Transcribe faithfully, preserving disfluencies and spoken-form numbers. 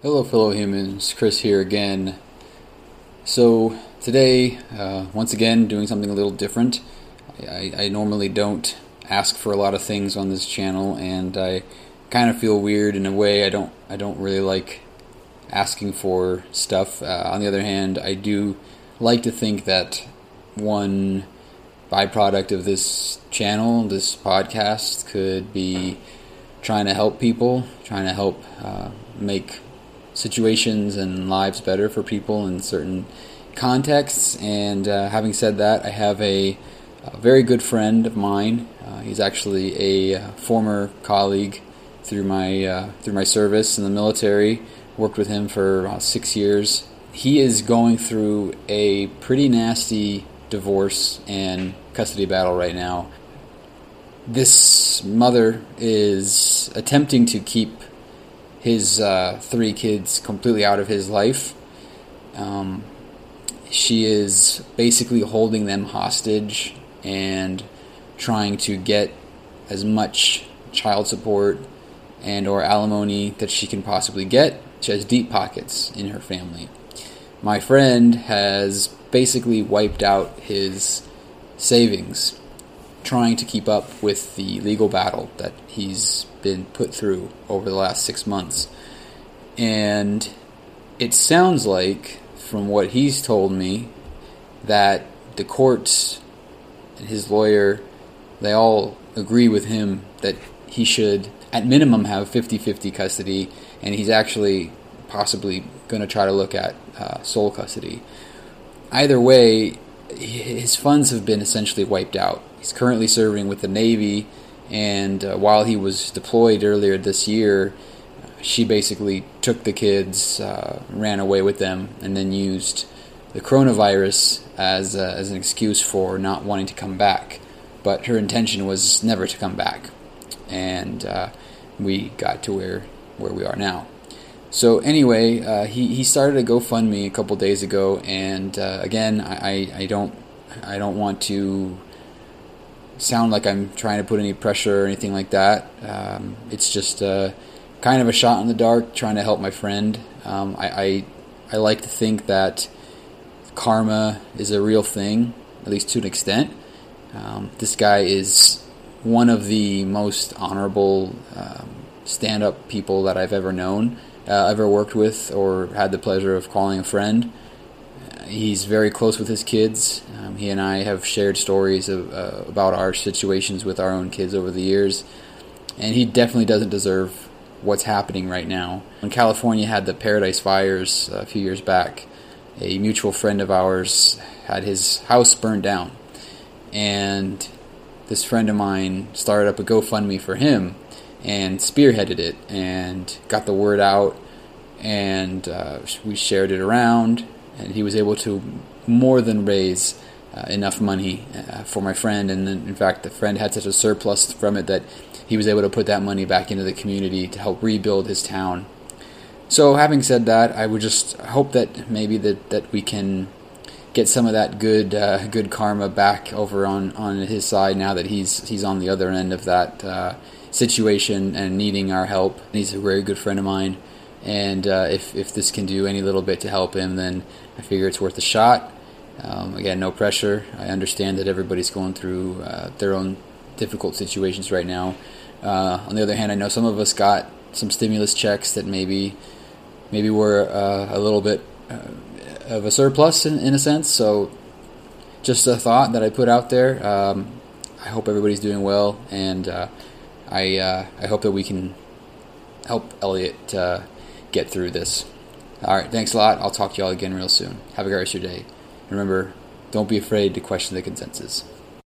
Hello fellow humans, Chris here again. So today, uh, once again, doing something a little different. I, I normally don't ask for a lot of things on this channel, and I kind of feel weird in a way. I don't I don't really like asking for stuff. Uh, on the other hand, I do like to think that one byproduct of this channel, this podcast, could be trying to help people, trying to help uh, make situations and lives better for people in certain contexts. And uh, having said that, I have a, a very good friend of mine. Uh, he's actually a former colleague through my uh, through my service in the military. Worked with him for about six years. He is going through a pretty nasty divorce and custody battle right now. This mother is attempting to keep his uh, three kids completely out of his life. Um, she is basically holding them hostage and trying to get as much child support and or alimony that she can possibly get. She has deep pockets in her family. My friend has basically wiped out his savings trying to keep up with the legal battle that he's been put through over the last six months. And it sounds like, from what he's told me, that the courts and his lawyer, they all agree with him that he should, at minimum, have fifty-fifty custody, and he's actually possibly going to try to look at uh, sole custody. Either way, his funds have been essentially wiped out. He's currently serving with the Navy, and uh, while he was deployed earlier this year, she basically took the kids, uh, ran away with them, and then used the coronavirus as uh, as an excuse for not wanting to come back. But her intention was never to come back, and uh, we got to where where we are now. So anyway, uh, he he started a GoFundMe a couple days ago, and uh, again, I, I don't I don't want to sound like I'm trying to put any pressure or anything like that. Um, it's just uh, kind of a shot in the dark, trying to help my friend. Um, I, I I like to think that karma is a real thing, at least to an extent. Um, this guy is one of the most honorable um, stand-up people that I've ever known, uh, ever worked with, or had the pleasure of calling a friend. He's very close with his kids. Um, he and I have shared stories of, uh, about our situations with our own kids over the years. And he definitely doesn't deserve what's happening right now. When California had the Paradise Fires a few years back, a mutual friend of ours had his house burned down. And this friend of mine started up a GoFundMe for him and spearheaded it and got the word out. And uh, we shared it around. And he was able to more than raise uh, enough money uh, for my friend. And then, in fact, the friend had such a surplus from it that he was able to put that money back into the community to help rebuild his town. So having said that, I would just hope that maybe that, that we can get some of that good uh, good karma back over on, on his side now that he's he's on the other end of that uh, situation and needing our help. He's a very good friend of mine. And uh, if, if this can do any little bit to help him, then I figure it's worth a shot. Um, again, no pressure. I understand that everybody's going through uh, their own difficult situations right now. Uh, on the other hand, I know some of us got some stimulus checks that maybe maybe were uh, a little bit uh, of a surplus in, in a sense. So just a thought that I put out there. Um, I hope everybody's doing well, and uh, I uh, I hope that we can help Elliot Uh, get through this. All right, thanks a lot. I'll talk to y'all again real soon. Have a great rest of your day. Remember, don't be afraid to question the consensus.